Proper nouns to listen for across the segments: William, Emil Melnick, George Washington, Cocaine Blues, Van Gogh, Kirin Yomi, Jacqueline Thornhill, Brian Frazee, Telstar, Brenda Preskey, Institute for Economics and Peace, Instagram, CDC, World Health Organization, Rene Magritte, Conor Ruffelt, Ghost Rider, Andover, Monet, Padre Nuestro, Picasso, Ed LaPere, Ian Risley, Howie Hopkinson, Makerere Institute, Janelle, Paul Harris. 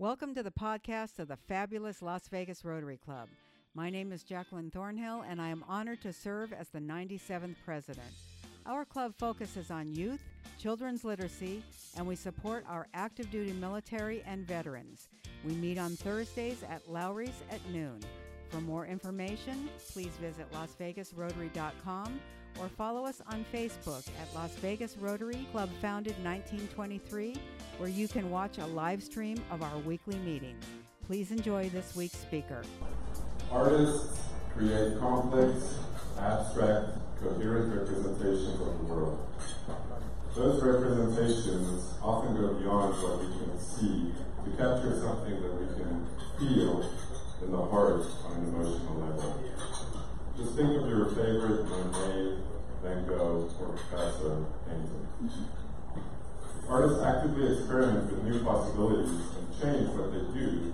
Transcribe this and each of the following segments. Welcome to the podcast of the fabulous Las Vegas Rotary Club. My name is Jacqueline Thornhill, and I am honored to serve as the 97th president. Our club focuses on youth, children's literacy, and we support our active duty military and veterans. We meet on Thursdays at Lowry's at noon. For more information, please visit LasVegasRotary.com or follow us on Facebook at Las Vegas Rotary Club, founded 1923, where you can watch a live stream of our weekly meetings. Please enjoy this week's speaker. Artists create complex, abstract, coherent representations of the world. Those representations often go beyond what we can see to capture something that we can feel in the heart on an emotional level. Just think of your favorite Monet, Van Gogh, or Picasso painting. Artists actively experiment with new possibilities and change what they do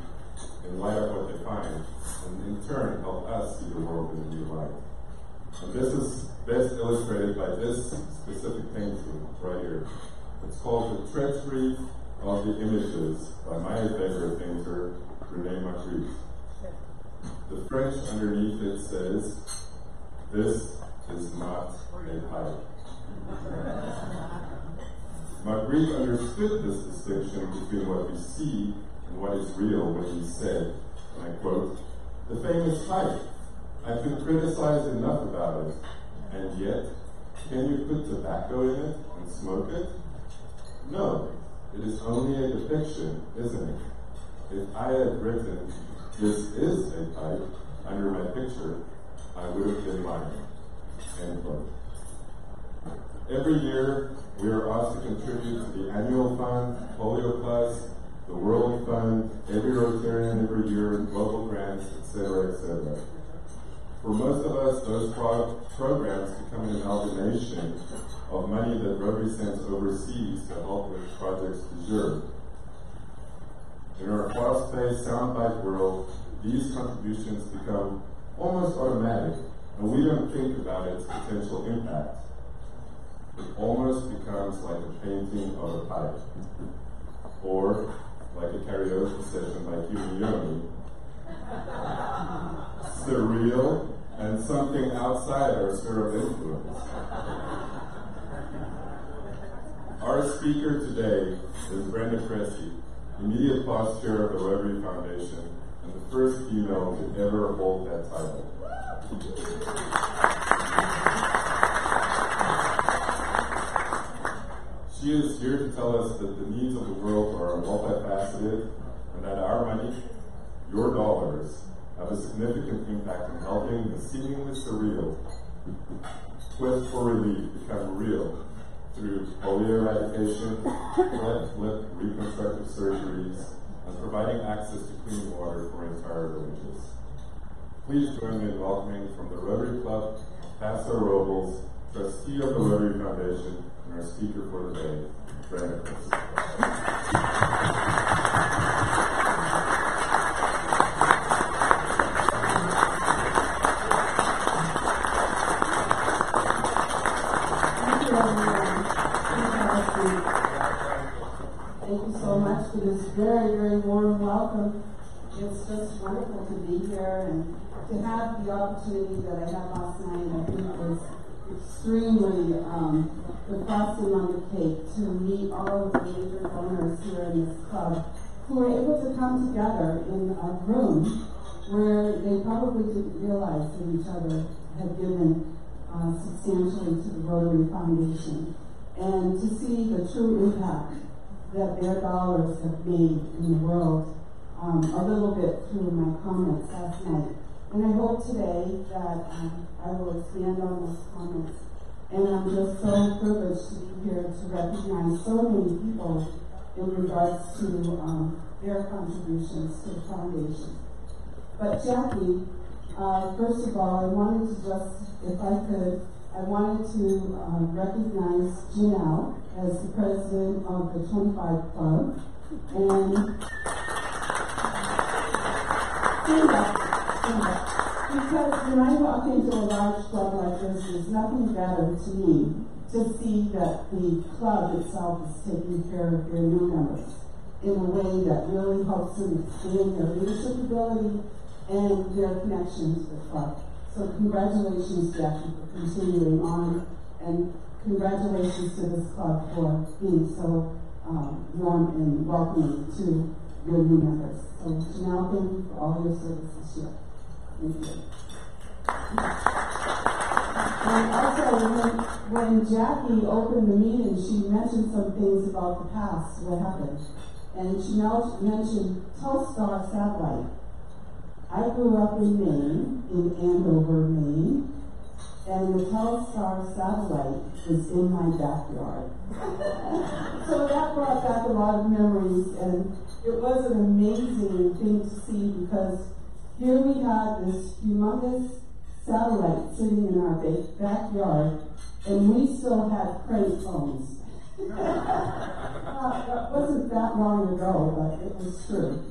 in light of what they find, and in turn help us see the world in a new light. And this is best illustrated by this specific painting right here. It's called The Treachery of the Images by my favorite painter, Rene Magritte. The French underneath it says, "This is not a pipe." Magritte understood this distinction between what we see and what is real when he said, and I quote, "The famous pipe, I've been criticized enough about it, and yet, can you put tobacco in it and smoke it? No, it is only a depiction, isn't it? If I had written, 'This is a pipe,' under my picture, I would have been lying." End quote. Every year, we are asked to contribute to the annual fund, polio plus, the World Fund, every Rotarian every year, global grants, etc., etc. For most of us, those programs become an amalgamation of money that Rotary sends overseas to help with projects du jour. In our fast-paced, soundbite world, these contributions become almost automatic, and we don't think about its potential impact. It almost becomes like a painting of a pipe, or like a karaoke session by Kirin Yomi. Surreal and something outside our sphere of influence. Our speaker today is Brenda Preskey, immediate past chair of the Rotary Foundation and the first female to ever hold that title. She is here to tell us that the needs of the world are multifaceted and that our money, your dollars, have a significant impact in helping the seemingly surreal quest for relief become real, through polio eradication, cleft lip reconstructive surgeries, and providing access to clean water for entire villages. Please join me in welcoming from the Rotary Club, Paso Robles, trustee of the Rotary Foundation, and our speaker for the day, Brenda Preskey. For this very, very warm welcome. It's just wonderful to be here and to have the opportunity that I had last night. I think it was extremely the frosting on the cake to meet all of the major donors here in this club who were able to come together in a room where they probably didn't realize that each other had given substantially to the Rotary Foundation, and to see the true impact that their dollars have made in the world, a little bit through my comments last night. And I hope today that I will expand on those comments. And I'm just so privileged to be here to recognize so many people in regards to their contributions to the foundation. But Jackie, first of all, I wanted to just, if I could, I wanted to recognize Janelle as the president of the 25 Club, and because when I walk into a large club like this, there's nothing better to me to see that the club itself is taking care of their new members. in a way that really helps them expand their leadership ability and their connections with club. So congratulations, Jackie, for continuing on, and congratulations to this club for being so warm and welcoming to your new members. So Janelle, thank you for all your service this year. Thank you. And also, when Jackie opened the meeting, she mentioned some things about the past, what happened. And Janelle mentioned Telstar satellite. I grew up in Maine, in Andover, Maine, and the Telstar satellite is in my backyard. So that brought back a lot of memories, and it was an amazing thing to see, because here we had this humongous satellite sitting in our backyard, and we still had credit phones. That wasn't that long ago, but it was true.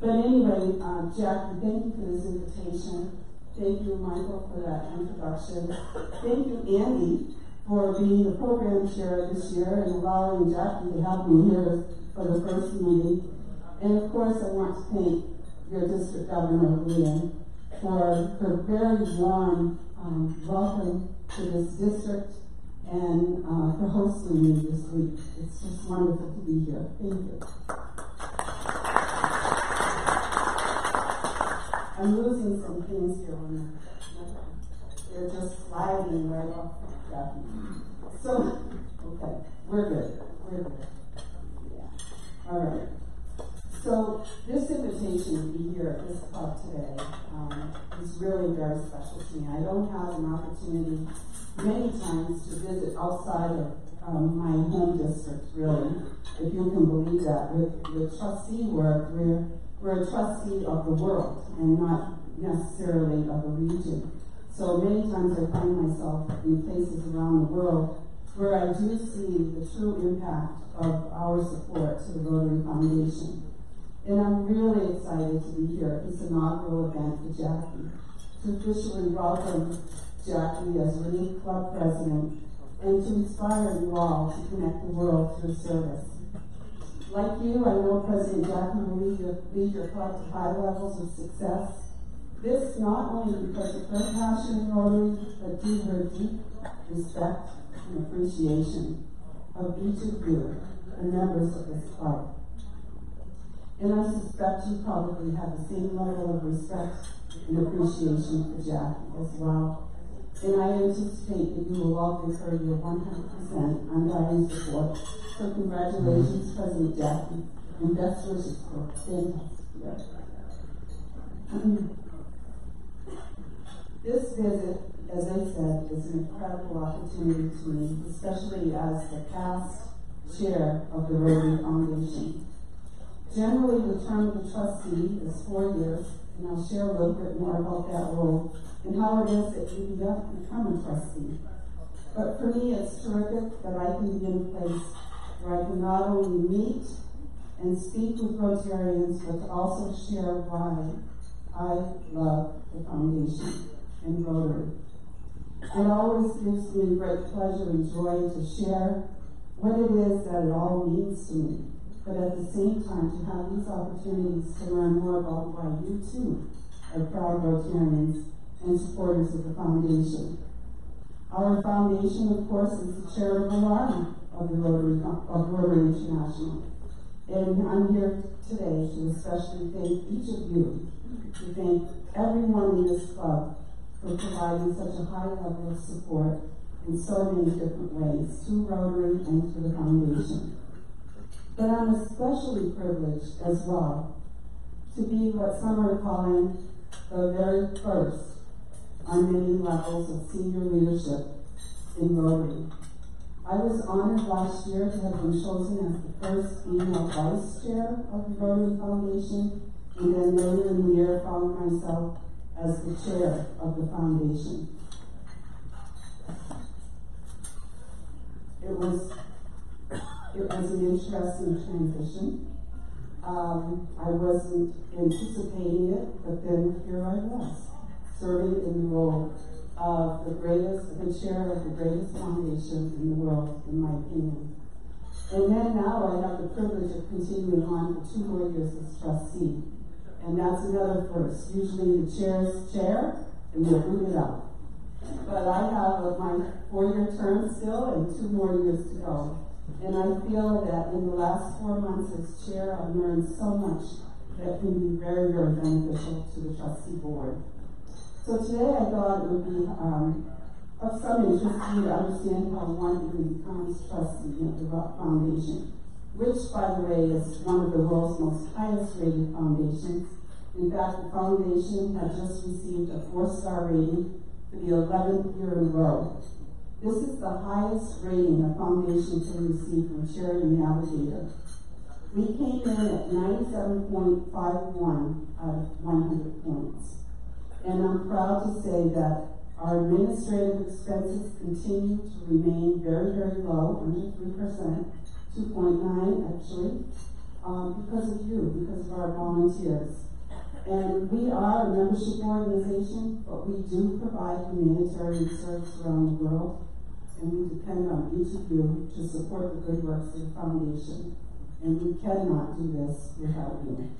But anyway, Jackie, thank you for this invitation. Thank you, Michael, for that introduction. Thank you, Andy, for being the program chair this year and allowing Jackie to have me here for the first meeting. And of course, I want to thank your district governor, William, for her very warm welcome to this district and for hosting me this week. It's just wonderful to be here. Thank you. I'm losing some things here on that. They're just sliding right off. Yeah. So, okay, we're good. We're good. Yeah. All right. So, this invitation to be here at this club today is really very special to me. I don't have an opportunity many times to visit outside of my home district, really, if you can believe that. With trustee work, we're a trustee of the world and not necessarily of a region. So many times I find myself in places around the world where I do see the true impact of our support to the Rotary Foundation. And I'm really excited to be here at this inaugural event for Jackie, to officially welcome Jackie as Rene Club President and to inspire you all to connect the world through service. Like you, I know President Jackie will lead your club to high levels of success. This not only because of her passion in Rotary, but due her deep respect and appreciation of each of you, the members of this club. And I suspect you probably have the same level of respect and appreciation for Jackie as well. And I anticipate that you will all give her your 100% undying support. So congratulations, President Jackie, and best wishes for a fantastic year. This visit, as I said, is an incredible opportunity to me, especially as the past chair of the Rotary Foundation. Generally, the term of the trustee is 4 years, and I'll share a little bit more about that role and how it is that you become a trustee. But for me, it's terrific that I can be in a place where I can not only meet and speak with Rotarians, but also share why I love the Foundation and Rotary. It always gives me great pleasure and joy to share what it is that it all means to me, but at the same time to have these opportunities to learn more about why you too are proud Rotarians and supporters of the Foundation. Our Foundation, of course, is the charitable arm of the Rotary International. And I'm here today to especially thank each of you, to thank everyone in this club for providing such a high level of support in so many different ways to Rotary and to the Foundation. But I'm especially privileged as well to be what some are calling the very first on many levels of senior leadership in Rotary. I was honored last year to have been chosen as the first female vice chair of the Rotary Foundation, and then later in the year found myself as the chair of the Foundation. It was an interesting transition. I wasn't anticipating it, but then here I was, serving in the role of the chair of the greatest foundation in the world, in my opinion. And then now I have the privilege of continuing on for 2 more years as trustee. And that's another first. Usually the chair's chair, and we'll boot it up. But I have my 4-year term still and 2 more years to go. And I feel that in the last 4 months as chair, I've learned so much that can be very, very beneficial to the trustee board. So today I thought it would be of some interest to you to understand how one even becomes trustee at the Ruff Foundation, which, by the way, is one of the world's most highest rated foundations. In fact, the foundation had just received a 4-star rating for the 11th year in a row. This is the highest rating a foundation can receive from Charity Navigator. We came in at 97.51 out of 100 points. And I'm proud to say that our administrative expenses continue to remain very, very low, under 3%, 2.9 actually, because of you, because of our volunteers. And we are a membership organization, but we do provide humanitarian service around the world, and we depend on each of you to support the good works of the foundation. And we cannot do this without you.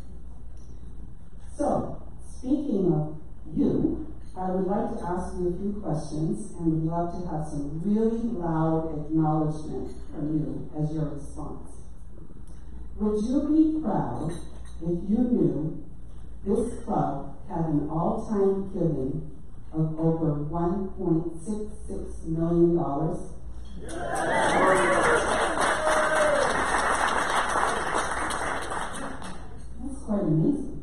So, speaking of you, I would like to ask you a few questions, and would love to have some really loud acknowledgement from you as your response. Would you be proud if you knew this club had an all-time giving of over $1.66 million. That's quite amazing.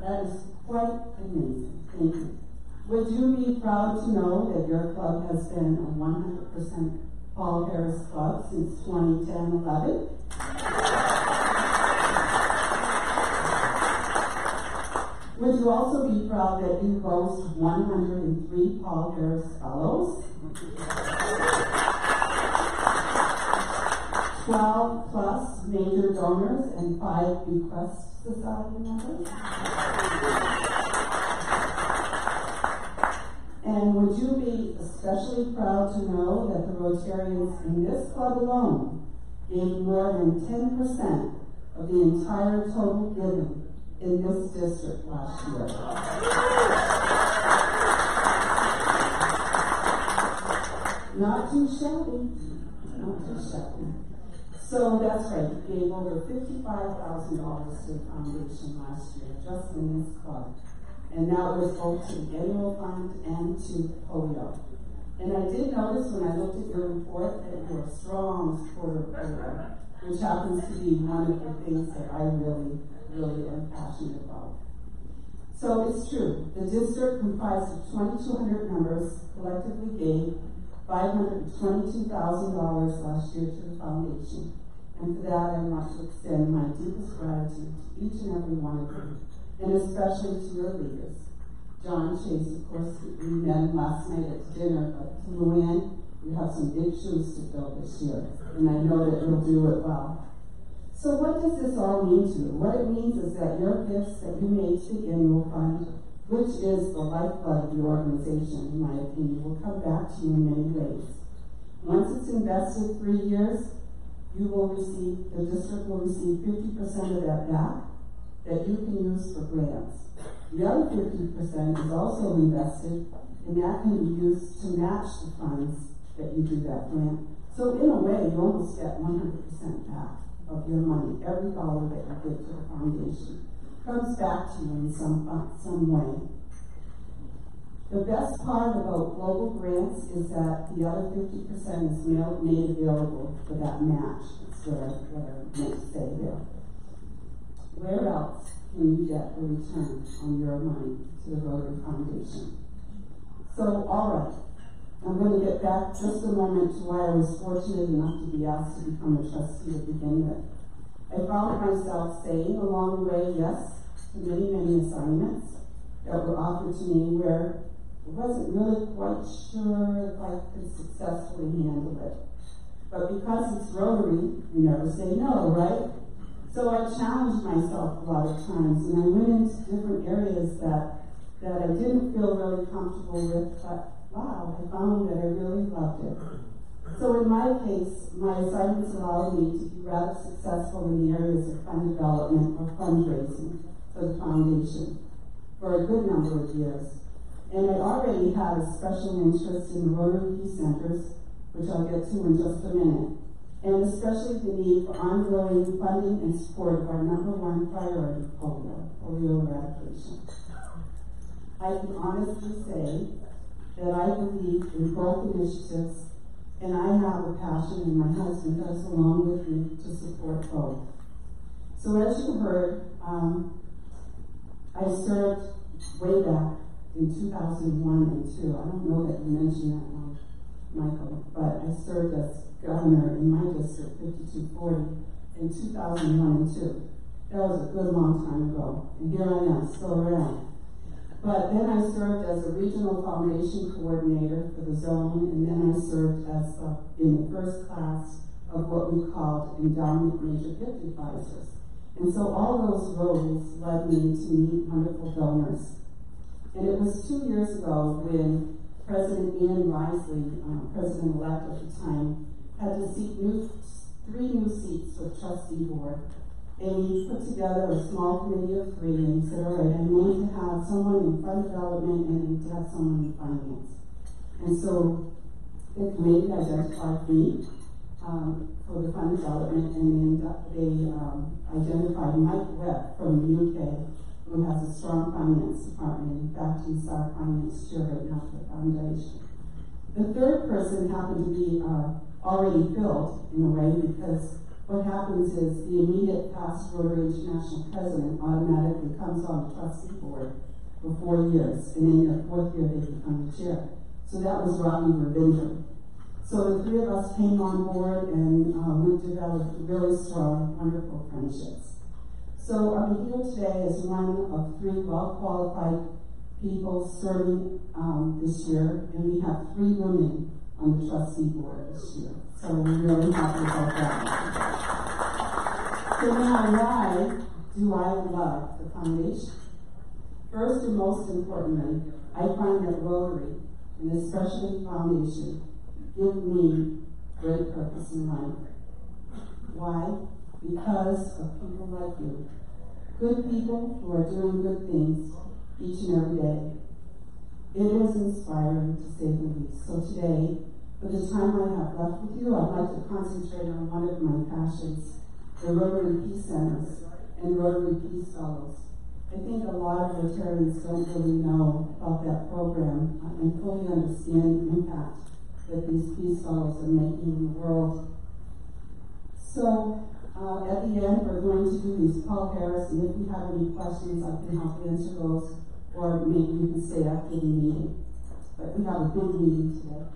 That is quite amazing. Thank you. Would you be proud to know that your club has been a 100% Paul Harris club since 2010-11? Would you also be proud that you boast 103 Paul Harris Fellows, 12 plus major donors, and 5 bequest society members? And would you be especially proud to know that the Rotarians in this club alone gave more than 10% of the entire total given in this district last year? Not too shabby, not too shabby. So that's right, we gave over $55,000 to the foundation last year, just in this club. And that was both to the annual fund and to polio. And I did notice when I looked at your report that you were a strong supporter of polio, which happens to be one of the things that I really am passionate about. So it's true, the district comprised of 2,200 members collectively gave $522,000 last year to the foundation. And for that, I want to extend my deepest gratitude to each and every one of you, and especially to your leaders. John Chase, of course, we met last night at dinner, but to Luann, you have some big shoes to fill this year, and I know that you'll do it well. So what does this all mean to you? What it means is that your gifts that you made to the annual fund, which is the lifeblood of your organization, in my opinion, will come back to you in many ways. Once it's invested 3 years, you will receive, the district will receive 50% of that back that you can use for grants. The other 50% is also invested, and that can be used to match the funds that you do that grant. So in a way, you almost get 100% back of your money. Every dollar that you give to the foundation comes back to you in some way. The best part about global grants is that the other 50% is made available for that match. That's what I meant to say there. Where else can you get a return on your money to the Rotary Foundation? So, all right. I'm going to get back just a moment to why I was fortunate enough to be asked to become a trustee to begin with. I found myself saying along the way yes to many, many assignments that were offered to me where I wasn't really quite sure if I could successfully handle it. But because it's Rotary, you never say no, right? So I challenged myself a lot of times, and I went into different areas that I didn't feel really comfortable with, but wow, I found that I really loved it. So in my case, my assignments allowed me to be rather successful in the areas of fund development or fundraising for the foundation for a good number of years. And I already had a special interest in Rotary Peace Centers, which I'll get to in just a minute, and especially the need for ongoing funding and support of our #1 priority program, polio eradication. I can honestly say that I believe in both initiatives, and I have a passion, and my husband does, along with me, to support both. So as you heard, I served way back in 2001 and 2. I don't know that you mentioned that one, Michael, but I served as governor in my district, 5240, in 2001 and 2. That was a good long time ago, and here I am, still around. But then I served as a regional foundation coordinator for the zone, and then I served as in the first class of what we called endowment major gift advisors. And so all those roles led me to meet wonderful donors. And it was 2 years ago when President Ian Risley, President-elect at the time, had to seek three new seats for the trustee board. And he put together a small committee of 3 and said, all right, I need to have someone in fund development and I need to have someone in finance. And so the committee identified me for the fund development, and then they identified Mike Webb from the UK, who has a strong finance department. In fact, he's our finance chair right now for the foundation. The third person happened to be already filled in a way, because what happens is the immediate past Rotary International president automatically comes on the trustee board for 4 years, and in their 4th year they become the chair. So that was Robbie Verbinder. So the 3 of us came on board, and we developed really strong, wonderful friendships. So I'm here today as one of 3 well-qualified people serving this year, and we have 3 women on the trustee board this year. So we're really happy about that. So now, why do I love the foundation? First and most importantly, I find that Rotary, and especially the foundation, give me great purpose in life. Why? Because of people like you. Good people who are doing good things each and every day. It is inspiring, to say the least. So today, for the time I have left with you, I'd like to concentrate on one of my passions, the Rotary Peace Centers and Rotary Peace Fellows. I think a lot of Rotarians don't really know about that program and fully understand the impact that these Peace Fellows are making in the world. So at the end, we're going to do these Paul Harris, and if you have any questions, I can help answer those. Or maybe you can stay after the meeting. But we have a big meeting today.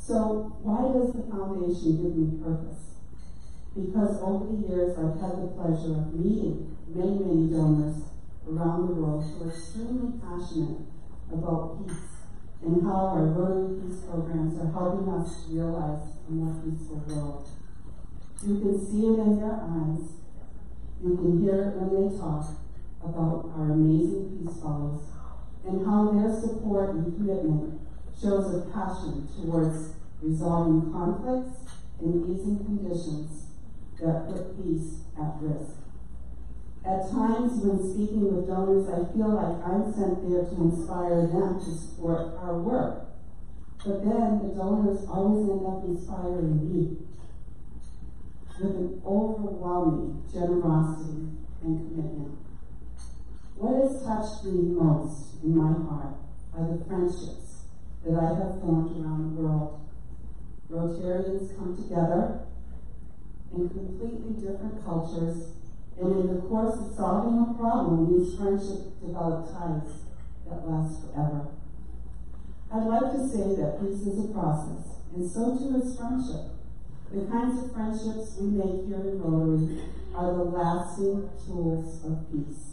So why does the foundation give me purpose? Because over the years, I've had the pleasure of meeting many, many donors around the world who are extremely passionate about peace and how our Rotary Peace programs are helping us to realize a more peaceful world. You can see it in their eyes. You can hear it when they talk about our amazing Peace Fellows and how their support and commitment shows a passion towards resolving conflicts and easing conditions that put peace at risk. At times when speaking with donors, I feel like I'm sent there to inspire them to support our work. But then the donors always end up inspiring me with an overwhelming generosity and commitment. What has touched me most in my heart are the friendships that I have formed around the world. Rotarians come together in completely different cultures, and in the course of solving a problem, these friendships develop ties that last forever. I'd like to say that peace is a process, and so too is friendship. The kinds of friendships we make here in Rotary are the lasting tools of peace.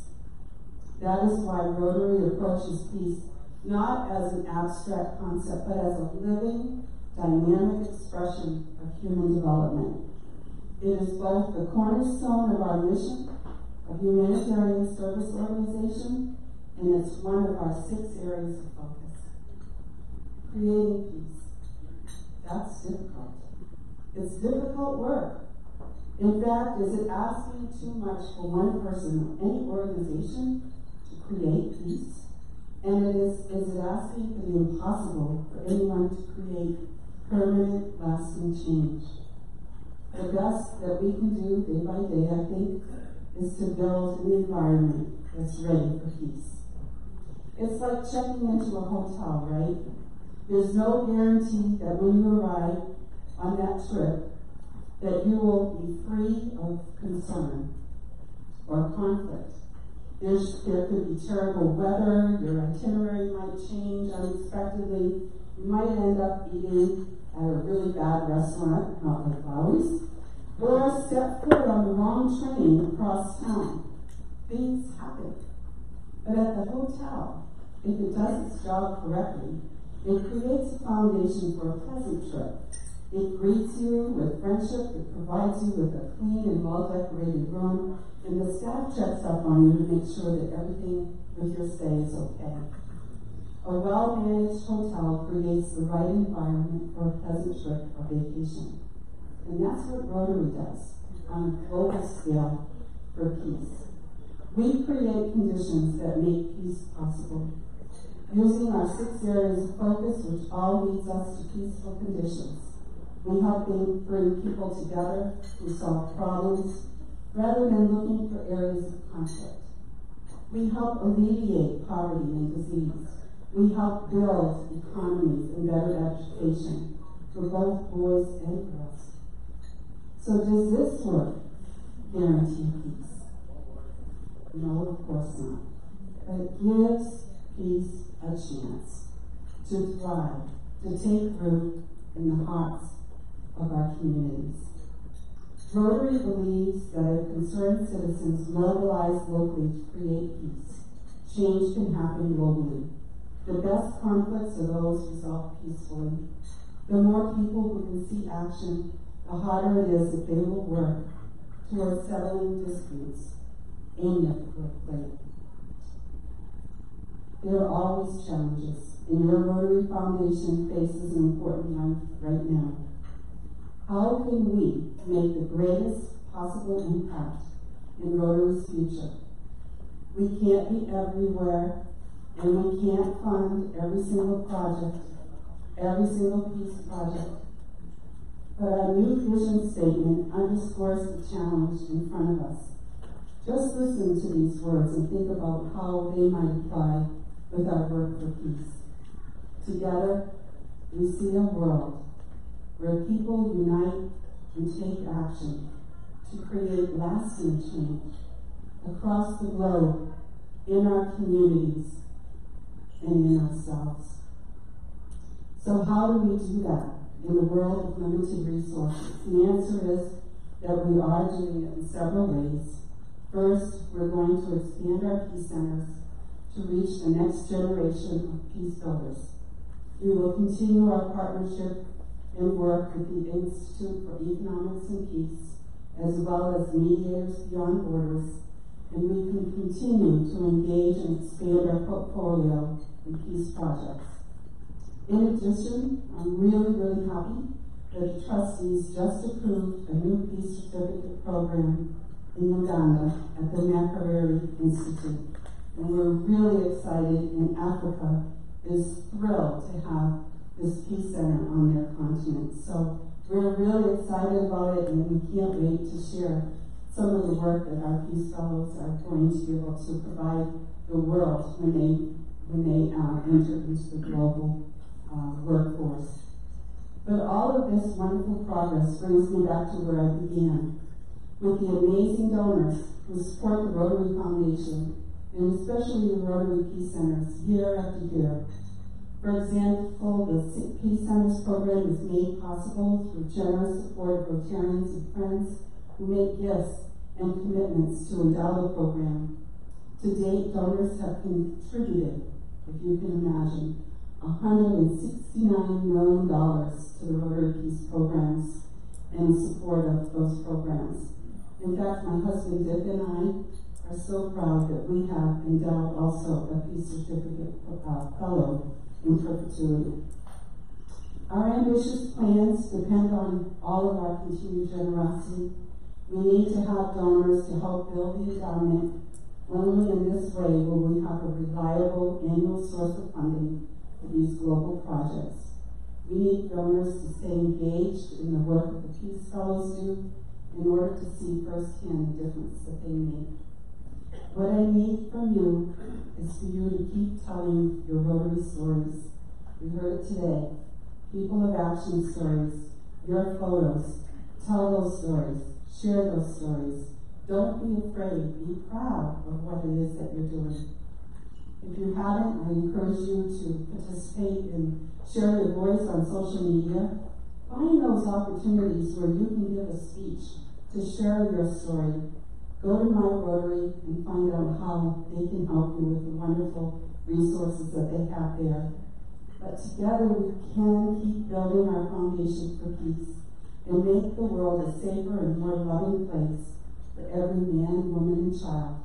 That is why Rotary approaches peace not as an abstract concept, but as a living, dynamic expression of human development. It is both the cornerstone of our mission, a humanitarian service organization, and it's one of our 6 areas of focus. Creating peace. That's difficult. It's difficult work. In fact, is it asking too much for one person or any organization to create peace? And is it asking for the impossible for anyone to create permanent, lasting change? The best that we can do day by day, I think, is to build an environment that's ready for peace. It's like checking into a hotel, right? There's no guarantee that when you arrive on that trip that you will be free of concern or conflict. There could be terrible weather, your itinerary might change unexpectedly, you might end up eating at a really bad restaurant, not like ours, or step foot on the wrong train across town. Things happen. But at the hotel, if it does its job correctly, it creates a foundation for a pleasant trip. It greets you with friendship, it provides you with a clean and well-decorated room, and the staff checks up on you to make sure that everything with your stay is okay. A well-managed hotel creates the right environment for a pleasant trip or vacation. And that's what Rotary does on a global scale for peace. We create conditions that make peace possible, using our 6 areas of focus, which all leads us to peaceful conditions. We help bring people together who solve problems rather than looking for areas of conflict. We help alleviate poverty and disease. We help build economies and better education for both boys and girls. So does this work guarantee peace? No, of course not. But it gives peace a chance to thrive, to take root in the hearts of our communities. Rotary believes that if concerned citizens mobilize locally to create peace, change can happen globally. The best conflicts are those resolved peacefully. The more people who can see action, the harder it is that they will work towards settling disputes aimed at the workplace. There are always challenges, and your Rotary Foundation faces an important one right now. How can we make the greatest possible impact in Rotary's future? We can't be everywhere, and we can't fund every single project, every single peace project. But our new vision statement underscores the challenge in front of us. Just listen to these words and think about how they might apply with our work for peace. Together, we see a world where people unite and take action to create lasting change across the globe, in our communities, and in ourselves. So how do we do that in a world of limited resources? The answer is that we are doing it in several ways. First, we're going to expand our peace centers to reach the next generation of peace builders. We will continue our partnership and work with the Institute for Economics and Peace, as well as Mediators Beyond Borders, and we can continue to engage and expand our portfolio in peace projects. In addition, I'm really, really happy that the trustees just approved a new peace certificate program in Uganda at the Makerere Institute, and we're really excited, and Africa is thrilled to have this peace center on their continent. So we're really excited about it, and we can't wait to share some of the work that our peace fellows are going to be able to provide the world when they enter into the global workforce. But all of this wonderful progress brings me back to where I began, with the amazing donors who support the Rotary Foundation, and especially the Rotary Peace Centers, year after year. For example, the Peace Centers program is made possible through generous support of Rotarians and friends who make gifts and commitments to endow the program. To date, donors have contributed, if you can imagine, $169 million to the Rotary Peace programs and support of those programs. In fact, my husband Dick and I are so proud that we have endowed also a Peace Certificate Fellow in perpetuity. Our ambitious plans depend on all of our continued generosity. We need to help donors to help build the endowment. Only in this way will we have a reliable annual source of funding for these global projects. We need donors to stay engaged in the work that the Peace Fellows do in order to see firsthand the difference that they make. What I need from you is for you to keep telling your Rotary stories. We heard it today. People of Action stories, your photos. Tell those stories. Share those stories. Don't be afraid. Be proud of what it is that you're doing. If you haven't, I encourage you to participate and share your voice on social media. Find those opportunities where you can give a speech to share your story. Go to My Rotary and find out how they can help you with the wonderful resources that they have there. But together we can keep building our foundation for peace and make the world a safer and more loving place for every man, woman, and child.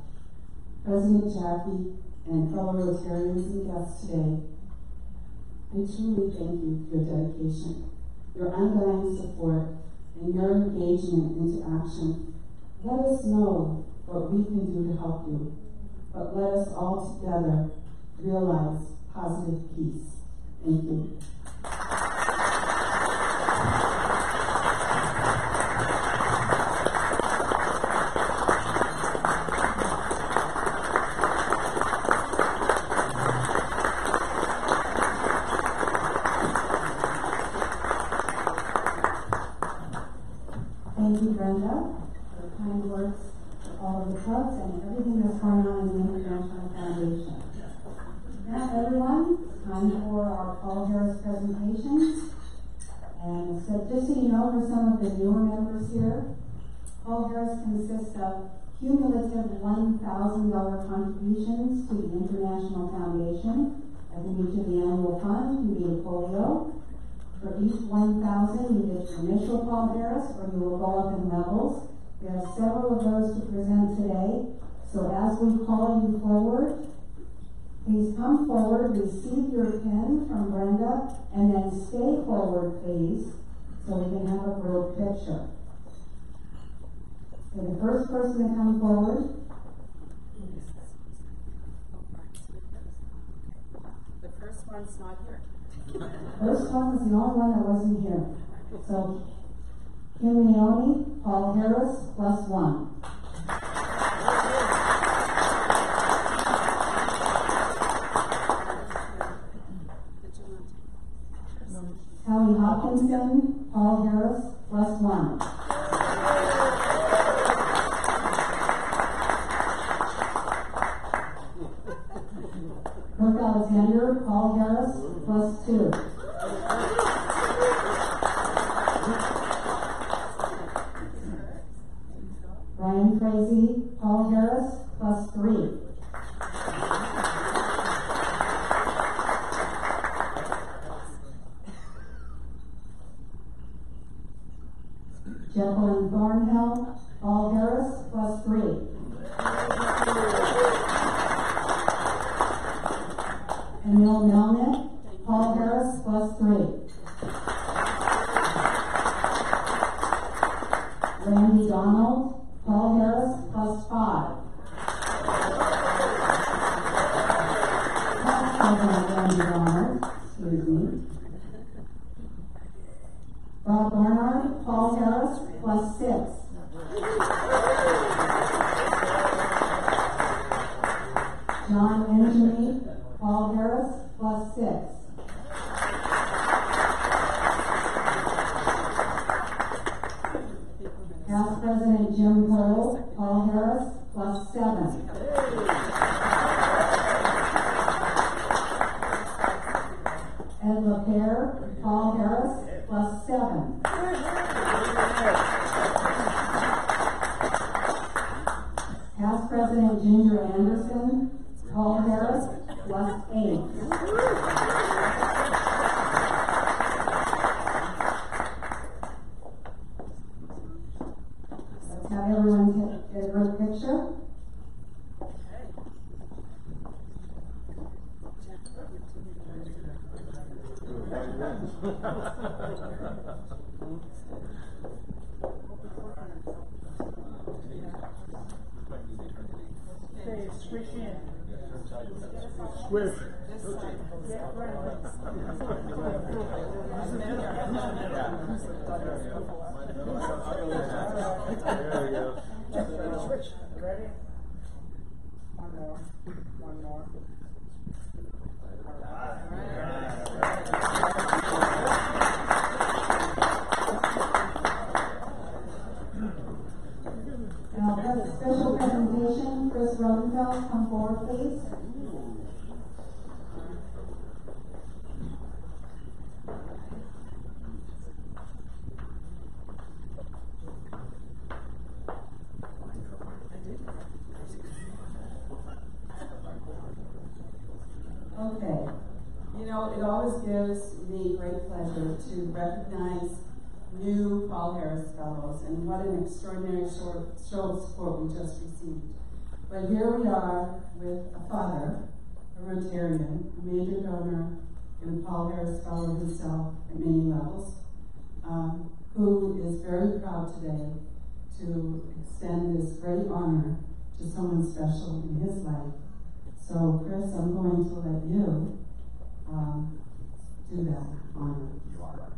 President Jackie and fellow Rotarians and guests today, I truly thank you for your dedication, your undying support, and your engagement into action. Let us know what we can do to help you, but let us all together realize positive peace. Thank you. Thank you, Brenda, for the kind words for all of the clubs and everything that's going on in the International Foundation. Now, everyone, it's time for our Paul Harris presentations. And so, just so you know, for some of the newer members here, Paul Harris consists of cumulative $1,000 contributions to the International Foundation. That can be to the annual fund, can be to polio. For each 1,000, you get your initial Paul Harris, or you will go up in levels. We have several of those to present today. So as we call you forward, please come forward, receive your pin from Brenda, and then stay forward, please, so we can have a real picture. So the first person to come forward. The first one's not here. First one was the only one that wasn't here. So, Kim Leone, Paul Harris, plus one. Howie Hopkinson, Paul Harris, plus one. Kirk Alexander, Paul Harris, plus two. Brian Frazee, Paul Harris, plus three. Jacqueline Thornhill, Paul Harris, plus three. Emil Melnick, Paul Harris, plus three. Randy Donald, Paul Harris, plus five. Randy Donald, excuse me. Bob Barnard, Paul Harris, plus six. John Engineer, Paul Harris, plus six. House President Jim Cole, Paul Harris, plus seven. Ed LaPere, Paul Harris, plus seven. House President Ginger Anderson, Paul Harris, plus eight. Everyone get a good picture. Squish in. Squish. There we go. Squish. Ready? One more. One more. Now, we have a special presentation. Chris Rosenfeld, come forward, please. Okay. You know, it always gives me great pleasure to recognize new Paul Harris Fellows, and what an extraordinary show of support we just received. But here we are with a father, a Rotarian, a major donor, and a Paul Harris Fellow himself at many levels, who is very proud today to extend this great honor to someone special in his life. So, Chris, I'm going to let you do that honor. You are right.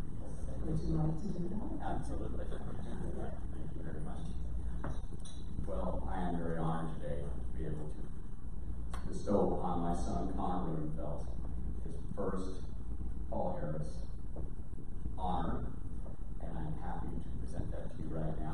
Would you like to do that? Absolutely. Thank you very much. Well, I am very honored today to be able to bestow upon my son, Conor Ruffelt, his first Paul Harris honor, and I'm happy to present that to you right now.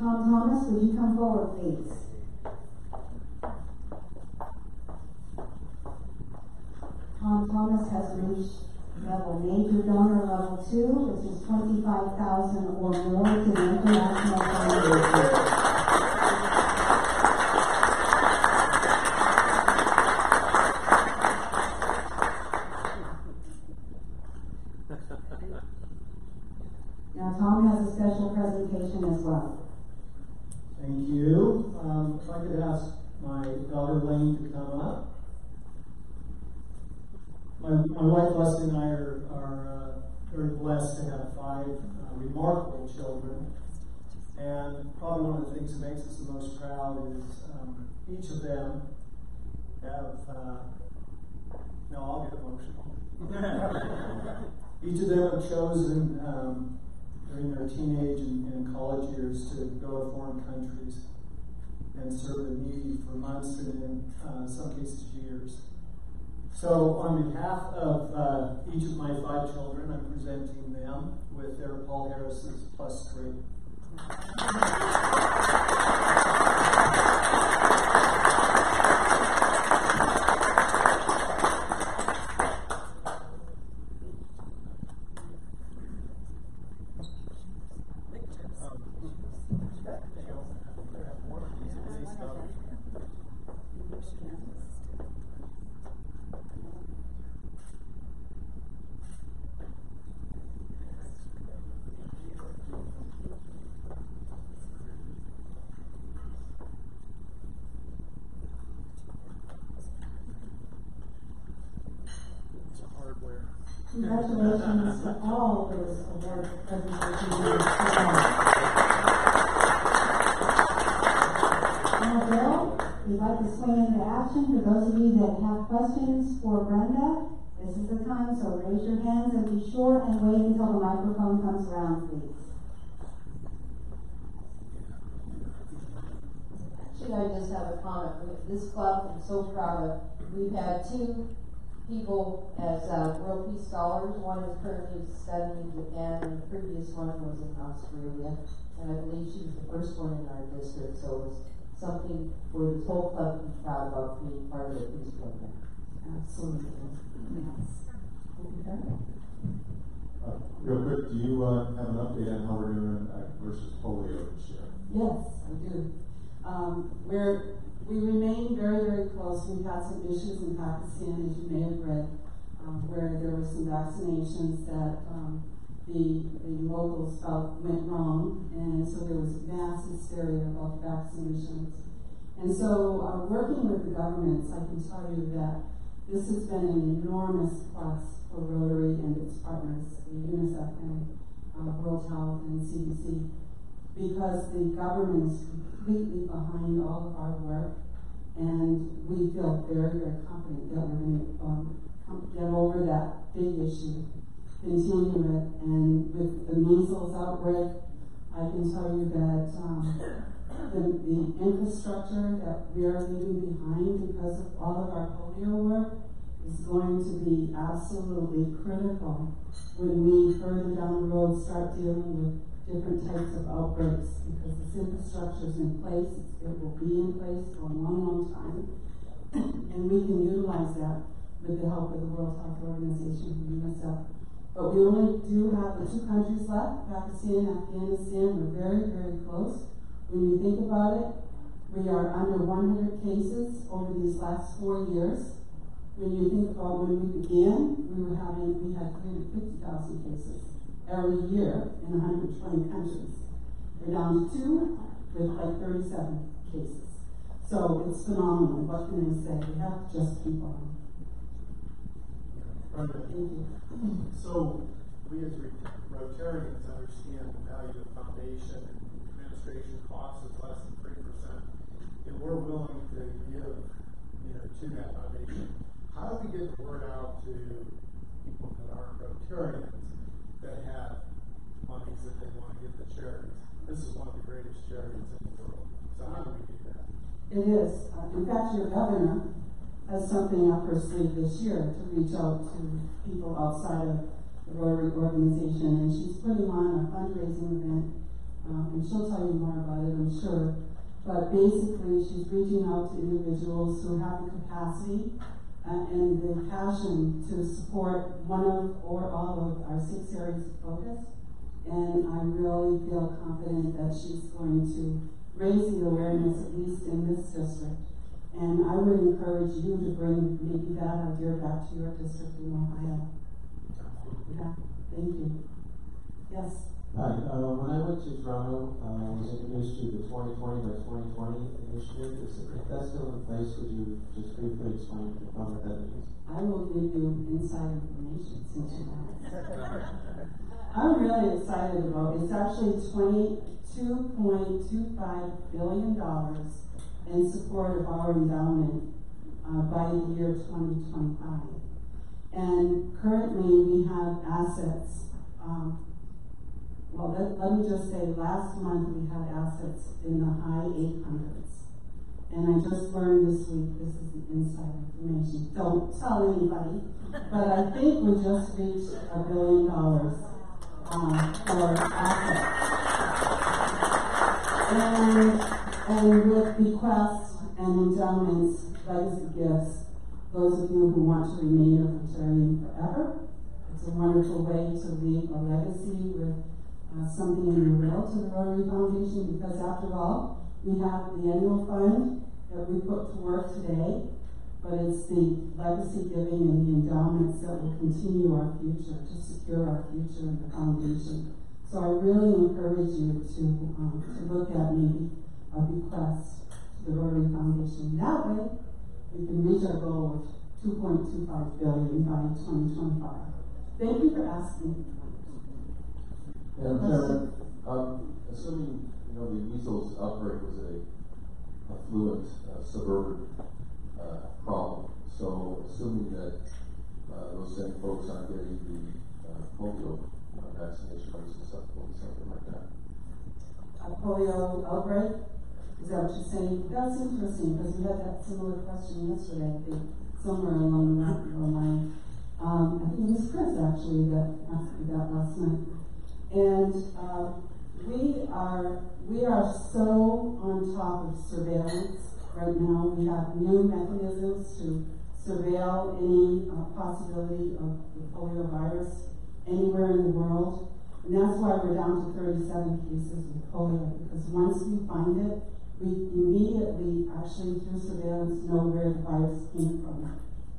Thomas, will you come forward, please? Tom Thomas has reached level major donor level 2, which is 25,000 or more to the International Foundation. My wife Leslie and I are very blessed to have five remarkable children, and probably one of the things that makes us the most proud is each of them have, no, I'll get emotional. Each of them have chosen during their teenage and college years to go to foreign countries and serve the needy for months and in some cases years. So on behalf of each of my five children, I'm presenting them with their Paul Harris's +3. Congratulations to all of those award presentations. Now, we'd like to swing into action. For those of you that have questions for Brenda, this is the time, so raise your hands and be sure and wait until the microphone comes around, please. Actually, I just have a comment. This club, I'm so proud of. We've had two people as world peace scholars. One is currently studying Japan, and the previous one was in Australia. And I believe she was the first one in our district, so it's something where this whole club is proud about being part of the peace program. Absolutely. Yes. Okay. Real quick, do you have an update on how we're doing versus polio this year? Yes, I do. We remain very, very close. We've had some issues in Pakistan, as you may have read, where there were some vaccinations that the locals felt went wrong, and so there was mass hysteria about the vaccinations. And so working with the governments, I can tell you that this has been an enormous plus for Rotary and its partners, UNICEF and World Health and CDC, because the government is completely behind all of our work, and we feel very, very confident that we're going to get over that big issue, continue it, and with the measles outbreak, I can tell you that the infrastructure that we are leaving behind because of all of our polio work is going to be absolutely critical when we further down the road start dealing with different types of outbreaks, because this infrastructure is in place, it will be in place for a long, long time, and we can utilize that with the help of the World Health Organization and UNICEF. But we only do have the two countries left, Pakistan and Afghanistan. We're very, very close. When you think about it, we are under 100 cases over these last 4 years. When you think about when we began, we had 350,000 cases every year in 120 countries. We're down to two with like 37 cases. So it's phenomenal. What can I say? We have to just keep on. Right. Thank you. So we as Rotarians understand the value of foundation and administration costs is less than 3%, and we're willing to give to that foundation. How do we get the word out to people that aren't Rotarians that have monies that they want to give to charities? This is one of the greatest charities in the world. So how do we do that? It is. In fact, your governor has something up her sleeve this year to reach out to people outside of the Rotary organization, and she's putting on a fundraising event, and she'll tell you more about it, I'm sure. But basically, she's reaching out to individuals who have the capacity and the passion to support one of or all of our 6 areas of focus, and I really feel confident that she's going to raise the awareness, at least in this district. And I would encourage you to bring maybe that idea back to your district in Ohio. Yeah, thank you. Yes? Hi, when I went to Toronto, I was introduced to the 2020 by 2020 initiative. Is that still in place? Could you just briefly explain what that means? I will give you inside information since you asked. I'm really excited about It's actually $22.25 billion in support of our endowment by the year 2025. And currently we have assets, let me just say last month we had assets in the high 800s. And I just learned this week, this is the inside information, don't tell anybody, but I think we just reached $1 billion for assets. And with bequests and endowments, legacy gifts, those of you who want to remain a libertarian forever, it's a wonderful way to leave a legacy with something in your will to the Rotary Foundation, because after all, we have the annual fund that we put to work today, but it's the legacy giving and the endowments that will continue our future, to secure our future in the foundation. So I really encourage you to look at maybe a bequest to the Rotary Foundation. That way, we can reach our goal of $2.25 billion by 2025. Thank you for asking. Chairman, assuming the measles outbreak was a affluent suburban problem. So assuming that those same folks aren't getting the polio vaccination or something like that. A polio outbreak? Is that what you're saying? That's interesting, because we had that similar question yesterday, I think, somewhere along the line. I think it was Chris, actually, that asked me that last night. And we are so on top of surveillance right now. We have new mechanisms to surveil any possibility of the polio virus anywhere in the world. And that's why we're down to 37 cases with polio, because once we find it, we immediately, actually through surveillance, know where the virus came from.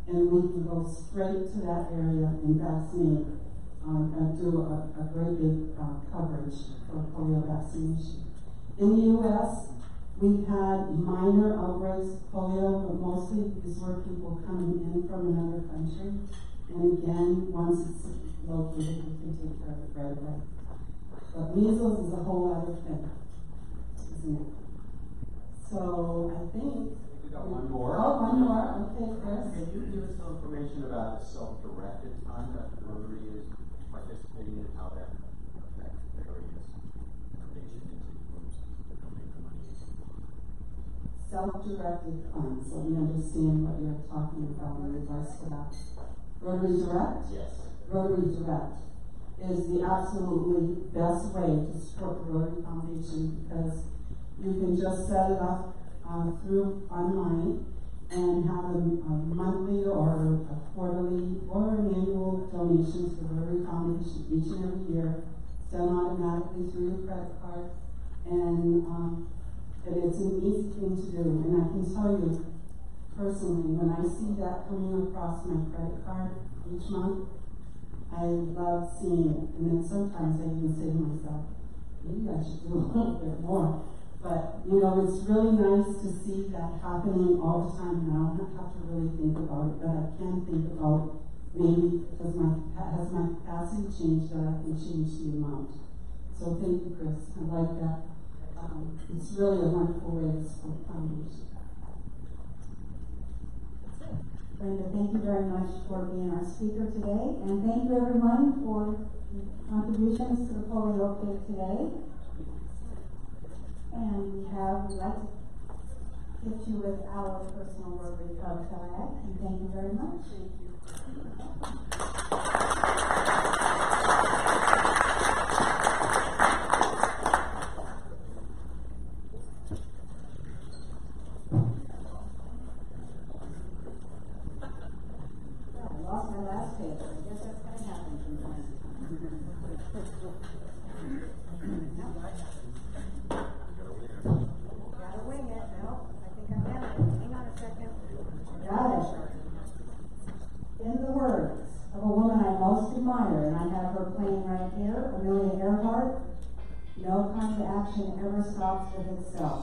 And we can go straight to that area and vaccinate and do a great big coverage for polio vaccination. In the U.S., we had minor outbreaks of polio, but mostly these were people coming in from another country. And again, once it's located, we can take care of it right away. But measles is a whole other thing, isn't it? So I think we got one more. Oh, one more. Okay, Chris. Can you give us some information about the self-directed time that the Rotary is participating in, how that affects various foundations and groups that don't make the money? Self-directed funds. So we understand what you're talking about in regards to that. Rotary Direct. Yes. Rotary Direct is the absolutely best way to support the Rotary Foundation, because you can just set it up through online and have a monthly or a quarterly or an annual donation to the Rotary Foundation each and every year. It's done automatically through your credit card, and it's an easy thing to do. And I can tell you personally, when I see that coming across my credit card each month, I love seeing it. And then sometimes I even say to myself, maybe I should do a little bit more. But, it's really nice to see that happening all the time now. I don't have to really think about it, but I can think about maybe has my capacity changed that I can change the amount. So thank you, Chris. I like that. It's really a wonderful way to support foundation. Brenda, thank you very much for being our speaker today. And thank you, everyone, for contributions to the polio update today. And we have, we'd like to hit you with our personal Rotary Club Kayak, and thank you very much. Thank you. Well, I lost my last page. I guess that's going to happen sometimes. And I have her playing right here, Amelia Earhart. No kind of action ever stops with itself.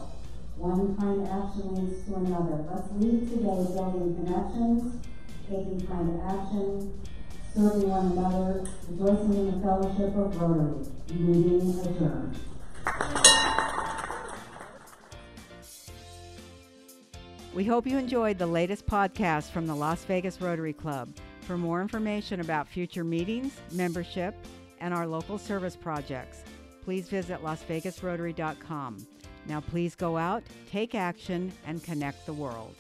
One kind of action leads to another. Let's lead today building connections, taking climate action, serving one another, rejoicing in the fellowship of Rotary. Meeting adjourned. We hope you enjoyed the latest podcast from the Las Vegas Rotary Club. For more information about future meetings, membership, and our local service projects, please visit LasVegasRotary.com. Now please go out, take action, and connect the world.